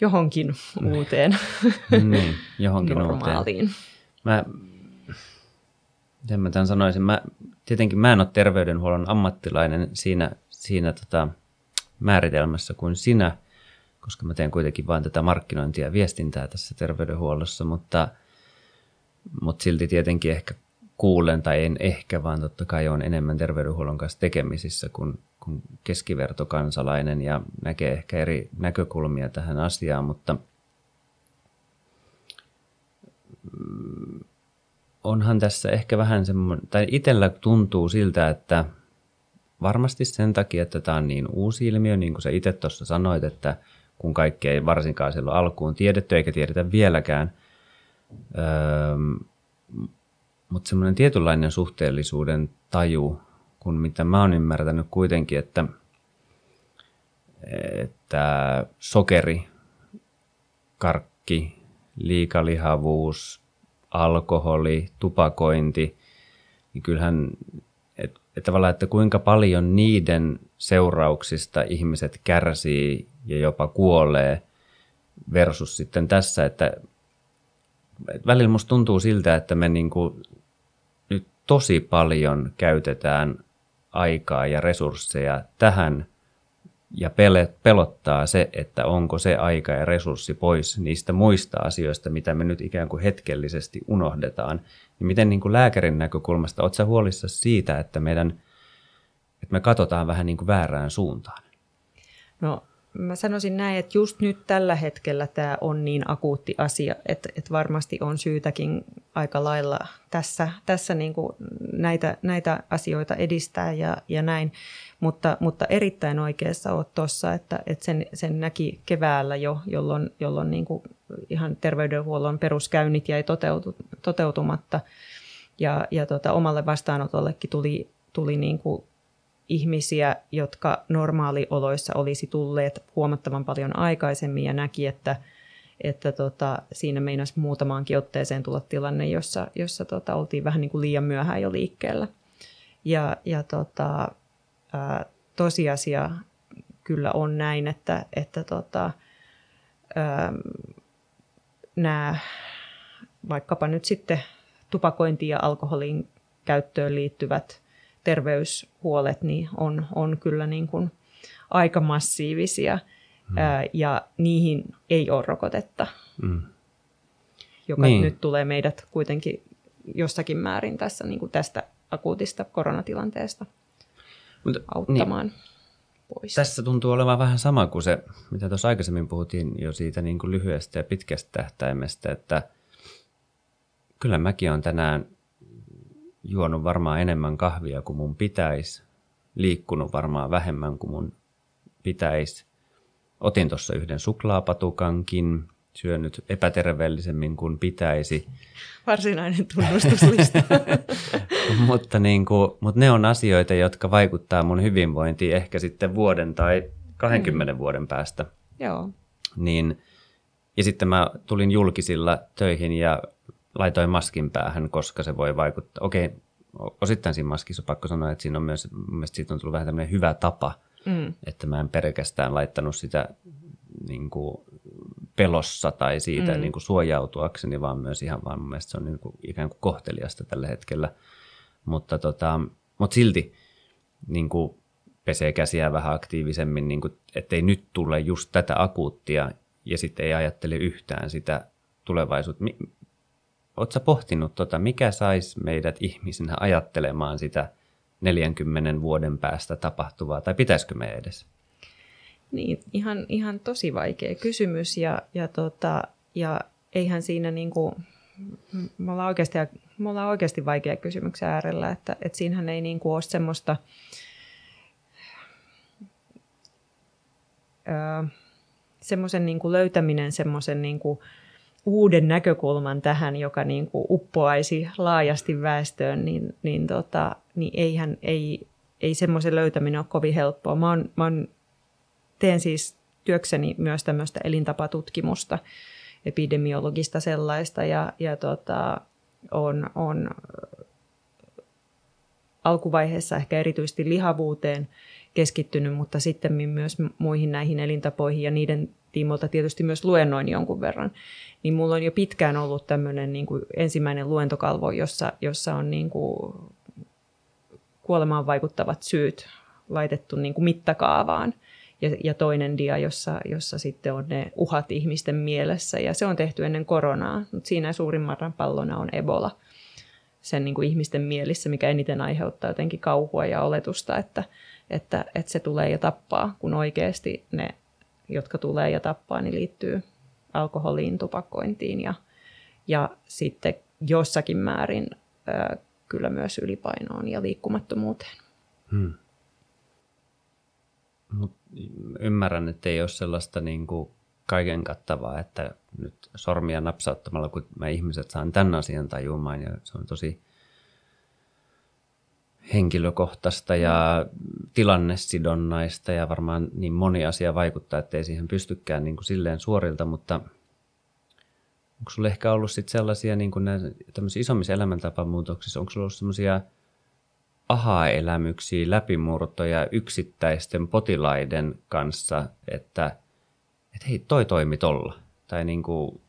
johonkin uuteen normaaliin. Mä tämän sanoisin. Tietenkin mä en ole terveydenhuollon ammattilainen siinä määritelmässä kuin sinä, koska mä teen kuitenkin vain tätä markkinointia ja viestintää tässä terveydenhuollossa, mutta silti tietenkin ehkä kuulen, tai en ehkä, vaan totta kai on enemmän terveydenhuollon kanssa tekemisissä kuin keskivertokansalainen ja näkee ehkä eri näkökulmia tähän asiaan, mutta onhan tässä ehkä vähän semmoinen, tai itsellä tuntuu siltä, että varmasti sen takia, että tämä on niin uusi ilmiö, niin kuin sä itse tuossa sanoit, että kun kaikki ei varsinkaan silloin alkuun tiedetty eikä tiedetä vieläkään, mutta semmoinen tietynlainen suhteellisuuden taju, kun mitä mä oon ymmärtänyt kuitenkin, että sokeri, karkki, liikalihavuus, alkoholi, tupakointi, niin kyllähän tavallaan, että kuinka paljon niiden seurauksista ihmiset kärsii ja jopa kuolee versus sitten tässä, että välillä musta tuntuu siltä, että me niin kuin nyt tosi paljon käytetään aikaa ja resursseja tähän ja pelottaa se, että onko se aika ja resurssi pois niistä muista asioista, mitä me nyt ikään kuin hetkellisesti unohdetaan. Niin miten niin kuin lääkärin näkökulmasta, oletko sä huolissa siitä, että me katsotaan vähän niin kuin väärään suuntaan? No mä sanoisin näin, että just nyt tällä hetkellä tämä on niin akuutti asia, että varmasti on syytäkin aika lailla tässä niin kuin näitä asioita edistää ja näin. Mutta erittäin oikeassa olet tuossa, että sen näki keväällä jo, jolloin niin kuin ihan terveydenhuollon peruskäynnit jäi toteutumatta. Ja omalle vastaanotollekin tuli niin kuin ihmisiä, jotka normaalioloissa olisi tulleet huomattavan paljon aikaisemmin ja näki, että siinä meinasi muutamaankin otteeseen tulla tilanne, jossa oltiin vähän niin kuin liian myöhään jo liikkeellä. Tosiasia kyllä on näin, että nämä vaikkapa nyt sitten tupakointiin ja alkoholin käyttöön liittyvät terveyshuolet niin on kyllä niin kuin aika massiivisia ja niihin ei ole rokotetta, joka nyt tulee meidät kuitenkin jossakin määrin tässä niin kuin tästä akuutista koronatilanteesta auttamaan pois. Tässä tuntuu olevan vähän sama kuin se, mitä tuossa aikaisemmin puhuttiin jo siitä niin kuin lyhyestä ja pitkästä tähtäimestä, että kyllä mäkin olen tänään juonut varmaan enemmän kahvia kuin mun pitäisi, liikkunut varmaan vähemmän kuin mun pitäisi. Otin tuossa yhden suklaapatukankin, syönyt epäterveellisemmin kuin pitäisi. Varsinainen tunnustuslista. mutta ne on asioita, jotka vaikuttaa mun hyvinvointiin ehkä sitten vuoden tai 20 vuoden päästä. Joo. Niin, ja sitten mä tulin julkisilla töihin ja laitoin maskin päähän, koska se voi vaikuttaa. Okei, osittain siinä maskissa on pakko sanoa, että siinä on myös, mun mielestä siitä on tullut vähän tämmöinen hyvä tapa, että mä en pelkästään laittanut sitä niin kuin pelossa tai siitä niin kuin suojautuakseni, vaan myös ihan vaan mun mielestä se on niin kuin ikään kuin kohteliasta tällä hetkellä. Mutta silti niin kuin pesee käsiä vähän aktiivisemmin, niin kuin, ettei nyt tule just tätä akuuttia ja sitten ei ajattele yhtään sitä tulevaisuutta. Oletko sä pohtinut, mikä saisi meidät ihmisinä ajattelemaan sitä 40 vuoden päästä tapahtuvaa, tai pitäisikö me edes? Niin, ihan tosi vaikea kysymys, ja eihän siinä niinku, me ollaan oikeasti vaikea kysymyksen äärellä, että siinähän ei niinku ole semmoista semmoisen niinku löytäminen semmoisen niinku uuden näkökulman tähän, joka niin kuin uppoaisi laajasti väestöön, niin ei semmoisen löytäminen ole kovin helppoa. Teen siis työkseni myös tämmöistä elintapatutkimusta, epidemiologista sellaista, ja on alkuvaiheessa ehkä erityisesti lihavuuteen keskittynyt, mutta sitten myös muihin näihin elintapoihin ja niiden tiimolta tietysti myös luennoin jonkun verran, niin mulla on jo pitkään ollut tämmöinen niin kuin ensimmäinen luentokalvo, jossa on niin kuin kuolemaan vaikuttavat syyt laitettu niin kuin mittakaavaan ja toinen dia, jossa sitten on ne uhat ihmisten mielessä ja se on tehty ennen koronaa, mutta siinä suurimman pallona on Ebola sen niin kuin ihmisten mielissä, mikä eniten aiheuttaa jotenkin kauhua ja oletusta, että se tulee ja tappaa, kun oikeasti ne jotka tulee ja tappaa, niin liittyy alkoholiin, tupakointiin ja sitten jossakin määrin kyllä myös ylipainoon ja liikkumattomuuteen. Mut ymmärrän, että ei ole sellaista niin kuin kaiken kattavaa, että nyt sormia napsauttamalla, kun mä ihmiset saan tämän asian tajumaan ja se on tosi henkilökohtaista ja tilannesidonnaista ja varmaan niin moni asia vaikuttaa, ettei siihen pystykään niin kuin silleen suorilta, mutta onko sulla ehkä ollut sit sellaisia niin kuin tämmöisissä isommissa elämäntapamuutoksissa, onko sulla ollut sellaisia aha-elämyksiä, läpimurtoja yksittäisten potilaiden kanssa, että hei, toi toimi tolla tai niin kuin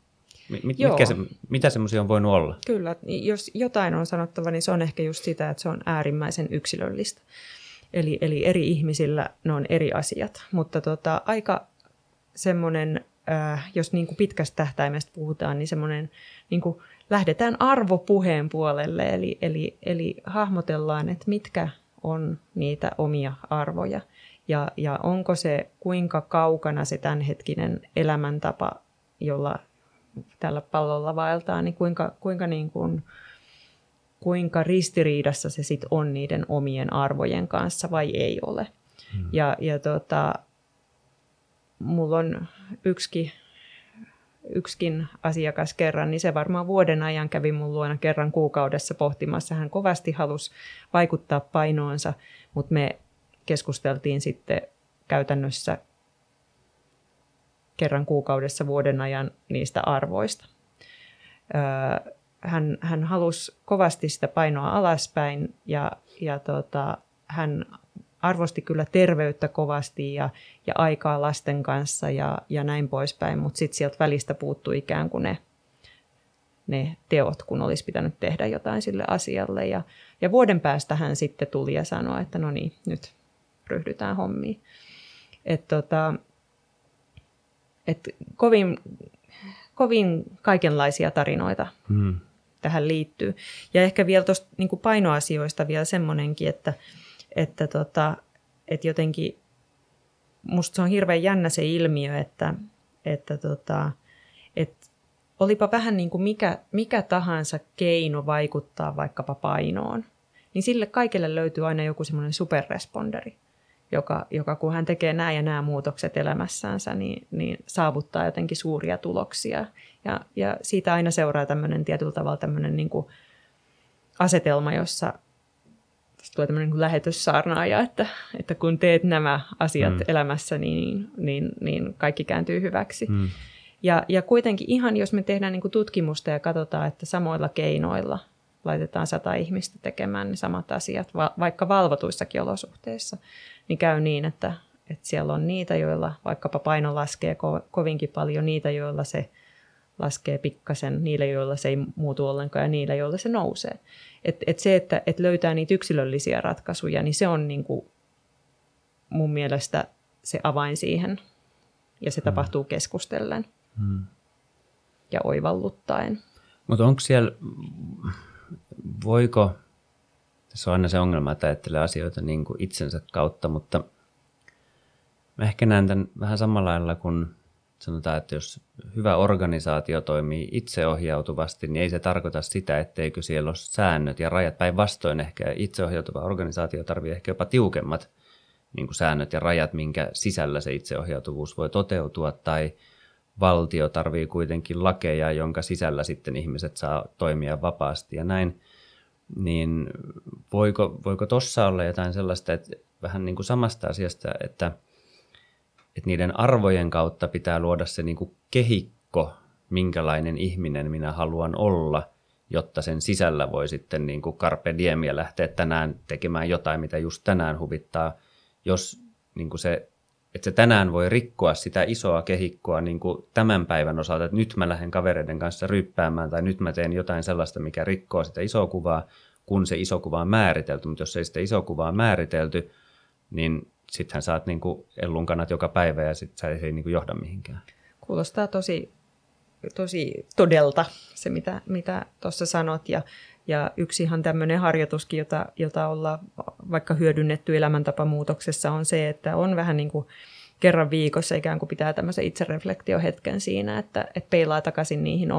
mitä semmoisia on voinut olla? Kyllä, jos jotain on sanottava, niin se on ehkä just sitä, että se on äärimmäisen yksilöllistä. Eli eri ihmisillä ne on eri asiat, mutta aika semmoinen, jos niin kuin pitkästä tähtäimestä puhutaan, niin semmoinen niin kuin lähdetään arvopuheen puolelle, eli hahmotellaan, että mitkä on niitä omia arvoja ja onko se kuinka kaukana se tämänhetkinen elämäntapa, jolla tällä pallolla vaeltaa, niin kuinka ristiriidassa se sit on niiden omien arvojen kanssa vai ei ole. Mm. Mulla on yksikin asiakas kerran, niin se varmaan vuoden ajan kävi mun luona kerran kuukaudessa pohtimassa. Hän kovasti halusi vaikuttaa painoonsa, mutta me keskusteltiin sitten käytännössä kerran kuukaudessa vuoden ajan niistä arvoista. Hän halusi kovasti sitä painoa alaspäin ja hän arvosti kyllä terveyttä kovasti ja aikaa lasten kanssa ja näin poispäin, mutta sitten sieltä välistä puuttui ikään kuin ne teot, kun olisi pitänyt tehdä jotain sille asialle. Ja vuoden päästä hän sitten tuli ja sanoi, että no niin, nyt ryhdytään hommiin. Et kovin kaikenlaisia tarinoita tähän liittyy. Ja ehkä vielä tuosta niin kuin painoasioista vielä semmoinenkin, että jotenkin musta se on hirveän jännä se ilmiö, että olipa vähän niin kuin mikä tahansa keino vaikuttaa vaikkapa painoon, niin sille kaikille löytyy aina joku semmoinen superresponderi, joka kun hän tekee nämä ja nämä muutokset elämässäänsä, niin saavuttaa jotenkin suuria tuloksia. Ja siitä aina seuraa tämmöinen tietyllä tavalla tämmöinen niin kuin asetelma, jossa tulee tämmöinen niin lähetyssaarnaaja, että kun teet nämä asiat elämässä, niin kaikki kääntyy hyväksi. Mm. Ja kuitenkin ihan, jos me tehdään niin kuin tutkimusta ja katsotaan, että samoilla keinoilla laitetaan 100 ihmistä tekemään ne samat asiat, vaikka valvotuissakin olosuhteissa, niin käy niin, että siellä on niitä, joilla vaikkapa paino laskee kovinkin paljon, niitä, joilla se laskee pikkasen, niillä, joilla se ei muutu ollenkaan, ja niillä, joilla se nousee. Että löytää niitä yksilöllisiä ratkaisuja, niin se on niin kuin mun mielestä se avain siihen, ja se tapahtuu keskustellen ja oivalluttaen. Mutta onko siellä, voiko, tässä on aina se ongelma, että ajattelee asioita niin kuin itsensä kautta, mutta mä ehkä näen tämän vähän samalla lailla kuin sanotaan, että jos hyvä organisaatio toimii itseohjautuvasti, niin ei se tarkoita sitä, etteikö siellä ole säännöt ja rajat. Päinvastoin ehkä itseohjautuva organisaatio tarvitsee ehkä jopa tiukemmat niin kuin säännöt ja rajat, minkä sisällä se itseohjautuvuus voi toteutua, tai valtio tarvii kuitenkin lakeja, jonka sisällä sitten ihmiset saa toimia vapaasti ja näin, niin voiko tuossa olla jotain sellaista, että vähän niin kuin samasta asiasta, että niiden arvojen kautta pitää luoda se niin kuin kehikko, minkälainen ihminen minä haluan olla, jotta sen sisällä voi sitten niin kuin carpe diemiä lähteä tänään tekemään jotain, mitä just tänään huvittaa, jos niin kuin se, että se tänään voi rikkoa sitä isoa kehikkoa niin kuin tämän päivän osalta, että nyt mä lähden kavereiden kanssa ryppäämään tai nyt mä teen jotain sellaista, mikä rikkoo sitä isoa kuvaa, kun se iso kuva on määritelty. Mutta jos ei sitä isoa kuvaa määritelty, niin sittenhän saat niin kuin ellunkanat joka päivä ja sitten sä ei niin kuin johda mihinkään. Kuulostaa tosi todelta se, mitä tuossa sanot. Ja yksi ihan tämmöinen harjoituskin, jota ollaan vaikka hyödynnetty elämäntapamuutoksessa, on se, että on vähän niin kuin kerran viikossa ikään kuin pitää tämmöisen itsereflektiohetken siinä, että peilaa takaisin niihin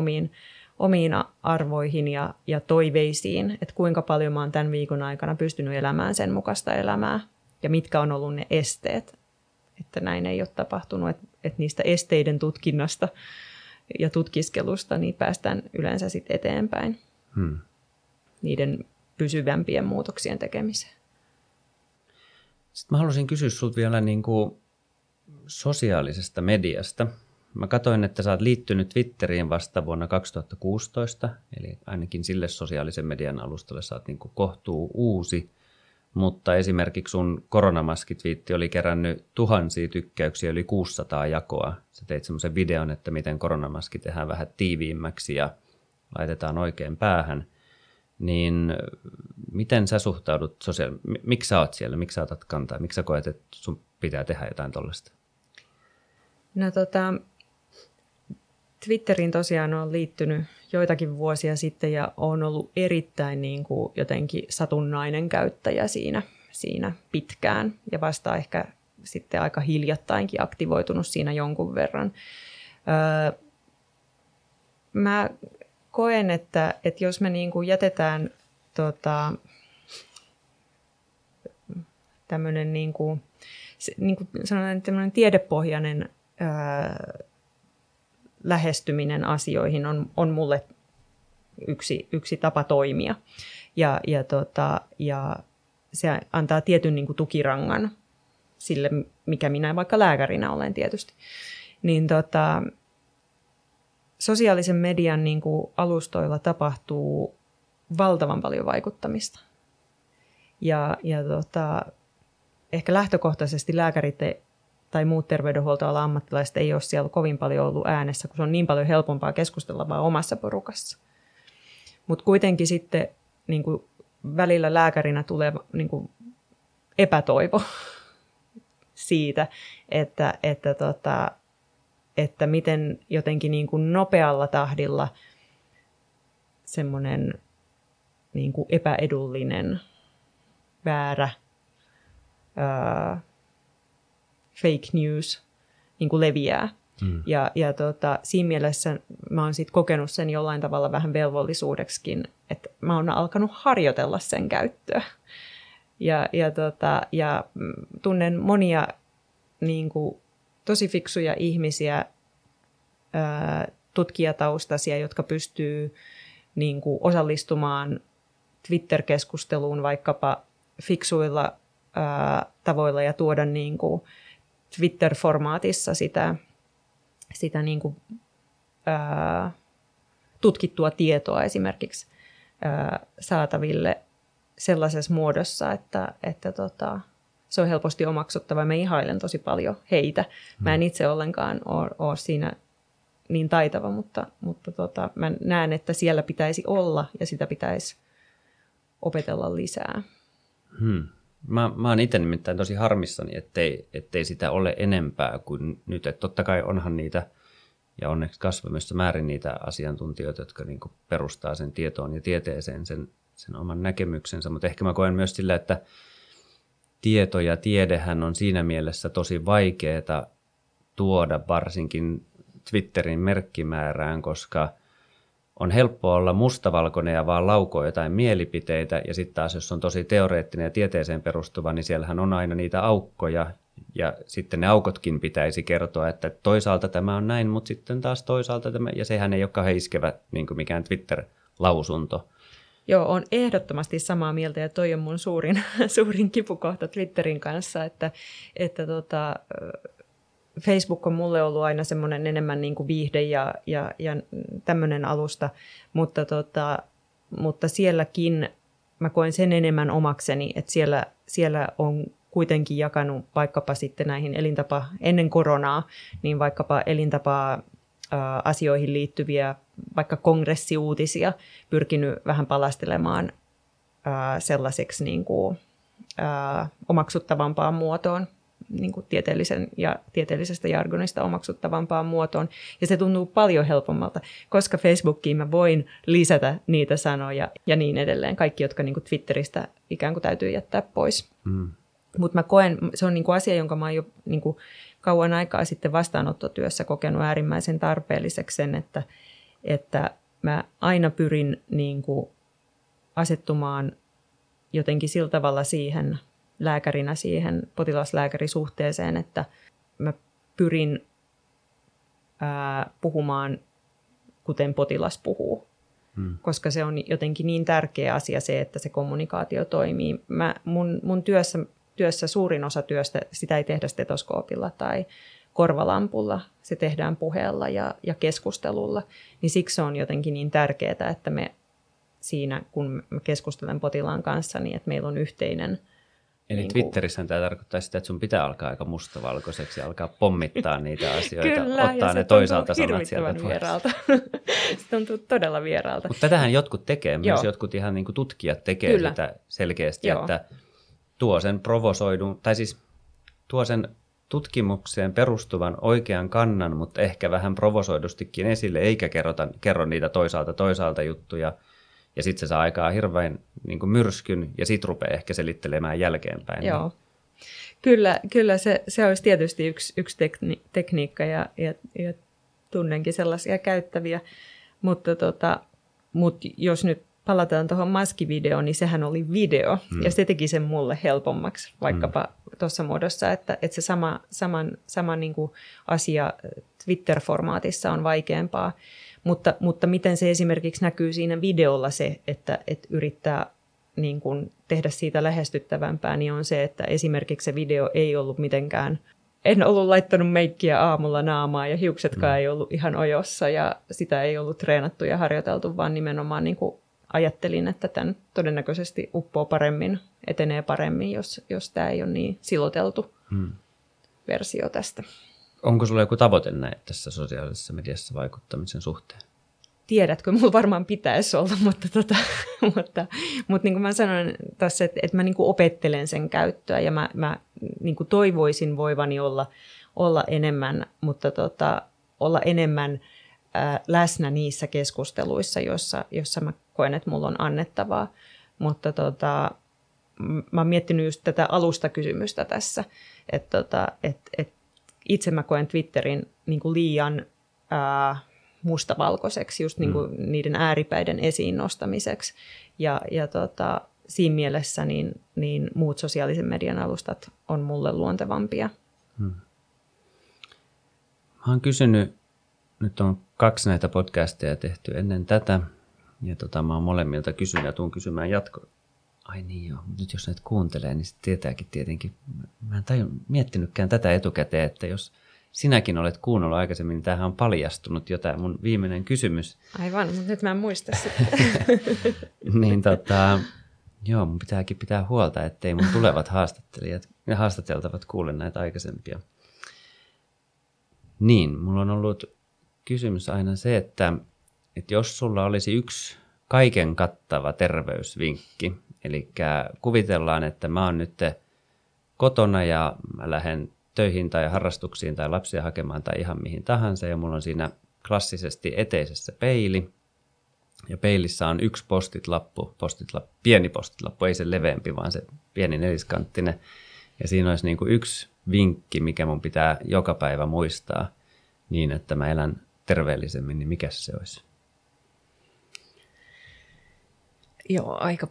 omiin arvoihin ja toiveisiin, että kuinka paljon mä oon tämän viikon aikana pystynyt elämään sen mukaista elämää ja mitkä on ollut ne esteet, että näin ei ole tapahtunut, että niistä esteiden tutkinnasta ja tutkiskelusta niin päästään yleensä sitten eteenpäin. Niiden pysyvämpien muutoksien tekemiseen. Sitten mä haluaisin kysyä sinulta vielä niin kuin sosiaalisesta mediasta. Mä katsoin, että sä oot liittynyt Twitteriin vasta vuonna 2016, eli ainakin sille sosiaalisen median alustalle sä oot niin kuin kohtuu uusi, mutta esimerkiksi sun koronamaskitviitti oli kerännyt tuhansia tykkäyksiä, yli 600 jakoa. Sä teit semmoisen videon, että miten koronamaski tehdään vähän tiiviimmäksi ja laitetaan oikein päähän. niin miten sä suhtaudut miksi sä oot siellä, miksi sä otat kantaa, miksi sä koet, että sun pitää tehdä jotain tollaista? No Twitteriin tosiaan olen liittynyt joitakin vuosia sitten ja olen ollut erittäin niin kuin jotenkin satunnainen käyttäjä siinä pitkään ja vasta ehkä sitten aika hiljattainkin aktivoitunut siinä jonkun verran. Mä koen, että jos me niin kuin jätetään tämmöinen niin kuin sanotaan, tämmöinen tiedepohjainen lähestyminen asioihin on mulle yksi tapa toimia ja se antaa tietyn niin kuin tukirangan sille, mikä minä vaikka lääkärinä olen tietysti, niin sosiaalisen median niin kuin alustoilla tapahtuu valtavan paljon vaikuttamista ja ehkä lähtökohtaisesti lääkärit tai muut terveydenhuoltoalan ammattilaiset ei ole siellä kovin paljon ollut äänessä, kun se on niin paljon helpompaa keskustella vaan omassa porukassa. Mutta kuitenkin sitten niin kuin välillä lääkärinä tulee niin kuin epätoivo siitä, että miten jotenkin niin kuin nopealla tahdilla semmoinen niin kuin epäedullinen, väärä, fake news niin kuin leviää. Mm. Ja siinä mielessä mä oon sit kokenut sen jollain tavalla vähän velvollisuudeksikin, että mä oon alkanut harjoitella sen käyttöä. Ja tunnen monia niin kuin tosi fiksuja ihmisiä, tutkijataustaisia, jotka pystyy niin kuin osallistumaan Twitter-keskusteluun vaikkapa fiksuilla tavoilla ja tuoda niin kuin Twitter-formaatissa sitä niin kuin, tutkittua tietoa esimerkiksi saataville sellaisessa muodossa, että se on helposti omaksuttava. Mä ihailen tosi paljon heitä. Mä en itse ollenkaan ole siinä niin taitava, mutta mä näen, että siellä pitäisi olla ja sitä pitäisi opetella lisää. Mä oon itse nimittäin tosi harmissani, ettei sitä ole enempää kuin nyt. Et totta kai onhan niitä, ja onneksi kasvamassa määrin niitä asiantuntijoita, jotka niinku perustaa sen tietoon ja tieteeseen sen oman näkemyksensä. Mutta ehkä mä koen myös sillä, että tieto ja tiedehän on siinä mielessä tosi vaikeaa tuoda varsinkin Twitterin merkkimäärään, koska on helppo olla mustavalkoinen ja vaan laukoo jotain mielipiteitä, ja sitten taas jos on tosi teoreettinen ja tieteeseen perustuva, niin siellähän on aina niitä aukkoja, ja sitten ne aukotkin pitäisi kertoa, että toisaalta tämä on näin, mutta sitten taas toisaalta tämä, ja sehän ei olekaan heiskevä niin kuin mikään Twitter-lausunto. Joo, olen ehdottomasti samaa mieltä, ja toi on mun suurin kipukohta Twitterin kanssa, että Facebook on mulle ollut aina semmoinen enemmän niin kuin viihde ja tämmöinen alusta, mutta sielläkin mä koen sen enemmän omakseni, että siellä on kuitenkin jakanut vaikkapa sitten näihin ennen koronaa, niin vaikkapa elintapaa asioihin liittyviä, vaikka kongressiuutisia, pyrkinyt vähän palastelemaan sellaiseksi niin kuin, omaksuttavampaan muotoon. Niin kuin tieteellisestä jargonista omaksuttavampaan muotoon. Ja se tuntuu paljon helpommalta, koska Facebookiin mä voin lisätä niitä sanoja ja niin edelleen. Kaikki, jotka niin kuin Twitteristä ikään kuin täytyy jättää pois. Mutta mä koen, se on niin kuin asia, jonka mä oon jo niin kuin kauan aikaa sitten vastaanottotyössä kokenut äärimmäisen tarpeelliseksi sen, että mä aina pyrin niin kuin asettumaan jotenkin sillä tavalla siihen lääkärinä siihen potilaslääkärisuhteeseen, että mä pyrin puhumaan kuten potilas puhuu, koska se on jotenkin niin tärkeä asia se, että se kommunikaatio toimii. Mun työssä suurin osa työstä, sitä ei tehdä stetoskoopilla tai korvalampulla, se tehdään puheella ja keskustelulla, niin siksi se on jotenkin niin tärkeää, että me siinä, kun mä keskustelen potilaan kanssa, niin että meillä on yhteinen Eli niin Twitterissä tämä tarkoittaa sitä, että sun pitää alkaa aika mustavalkoiseksi ja alkaa pommittaa niitä asioita, kyllä, ottaa ne toisaalta sanat sieltä pois. Se tuntuu todella vieraalta. Mutta tätähän jotkut tekee, myös jotkut ihan niin kuin tutkijat tekee sitä selkeästi, että tuo sen provosoidun, tai siis tuo sen tutkimukseen perustuvan oikean kannan, mutta ehkä vähän provosoidustikin esille, eikä kerro niitä toisaalta juttuja. Ja sitten se saa aikaa hirveän niin kuin myrskyn ja sitten rupeaa ehkä selittelemään jälkeenpäin. Joo. Kyllä se olisi tietysti yksi tekniikka ja tunnenkin sellaisia käyttäviä. Mutta jos nyt palataan tuohon maskivideoon, niin sehän oli video. Ja se teki sen mulle helpommaksi vaikkapa tuossa muodossa, että se sama niin kuin asia Twitter-formaatissa on vaikeampaa. Mutta miten se esimerkiksi näkyy siinä videolla se, että yrittää niin kun tehdä siitä lähestyttävämpää, niin on se, että esimerkiksi se video ei ollut mitenkään, en ollut laittanut meikkiä aamulla naamaa ja hiuksetkaan ei ollut ihan ojossa ja sitä ei ollut treenattu ja harjoiteltu, vaan nimenomaan niin kun ajattelin, että tämän todennäköisesti uppoo paremmin, etenee paremmin, jos tämä ei ole niin siloteltu versio tästä. Onko sulla joku tavoite näin tässä sosiaalisessa mediassa vaikuttamisen suhteen? Tiedätkö, mulla varmaan pitäisi olla, mutta niin kuin mä sanoin tässä, että mä niin kuin opettelen sen käyttöä ja mä niin kuin toivoisin voivani olla enemmän, mutta olla enemmän läsnä niissä keskusteluissa, jossa mä koen, että mulla on annettavaa, mutta mä oon miettinyt just tätä alustakysymystä tässä, että itse mä koen Twitterin niin kuin liian mustavalkoiseksi, just niin kuin niiden ääripäiden esiin nostamiseksi. Ja siinä mielessä niin muut sosiaalisen median alustat on mulle luontevampia. Mä oon kysynyt, nyt on 2 näitä podcasteja tehty ennen tätä, ja mä oon molemmilta kysynyt ja tuun kysymään jatkoon. Ai niin joo, mutta nyt jos näitä kuuntelee, niin sitten tietääkin tietenkin. Mä en miettinytkään tätä etukäteen, että jos sinäkin olet kuunnellut aikaisemmin, niin tämähän on paljastunut jo tämä mun viimeinen kysymys. Aivan, mutta nyt mä en muista sitä. Niin joo, mun pitääkin pitää huolta, ettei mun tulevat haastattelijat ja haastateltavat kuule näitä aikaisempia. Niin, mulla on ollut kysymys aina se, että jos sulla olisi yksi kaiken kattava terveysvinkki. Eli kuvitellaan, että mä oon nyt kotona ja mä lähden töihin tai harrastuksiin tai lapsia hakemaan tai ihan mihin tahansa. Ja mulla on siinä klassisesti eteisessä peili. Ja peilissä on yksi postitlappu, pieni postitlappu, ei se leveämpi, vaan se pieni neliskanttinen. Ja siinä olisi niin kuin yksi vinkki, mikä mun pitää joka päivä muistaa niin, että mä elän terveellisemmin, niin mikä se olisi? Joo, aika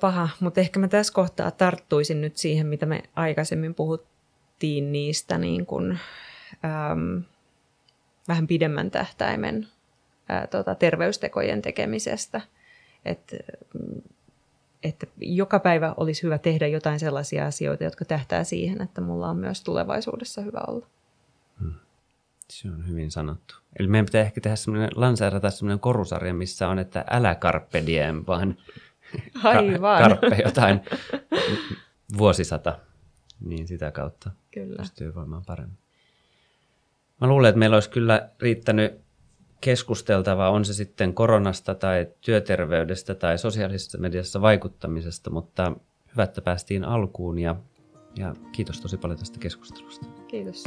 paha, mutta ehkä mä tässä kohtaa tarttuisin nyt siihen, mitä me aikaisemmin puhuttiin niistä niin kun, vähän pidemmän tähtäimen terveystekojen tekemisestä, että joka päivä olisi hyvä tehdä jotain sellaisia asioita, jotka tähtää siihen, että mulla on myös tulevaisuudessa hyvä olla. Se on hyvin sanottu. Eli meidän pitää ehkä tehdä lanseerata semmoinen korusarja, missä on, että älä carpe diem, vaan carpe jotain vuosisata. Niin sitä kautta pystyy voimaan paremmin. Mä luulen, että meillä olisi kyllä riittänyt keskusteltavaa, on se sitten koronasta tai työterveydestä tai sosiaalisessa mediassa vaikuttamisesta, mutta hyvä, että päästiin alkuun ja kiitos tosi paljon tästä keskustelusta. Kiitos.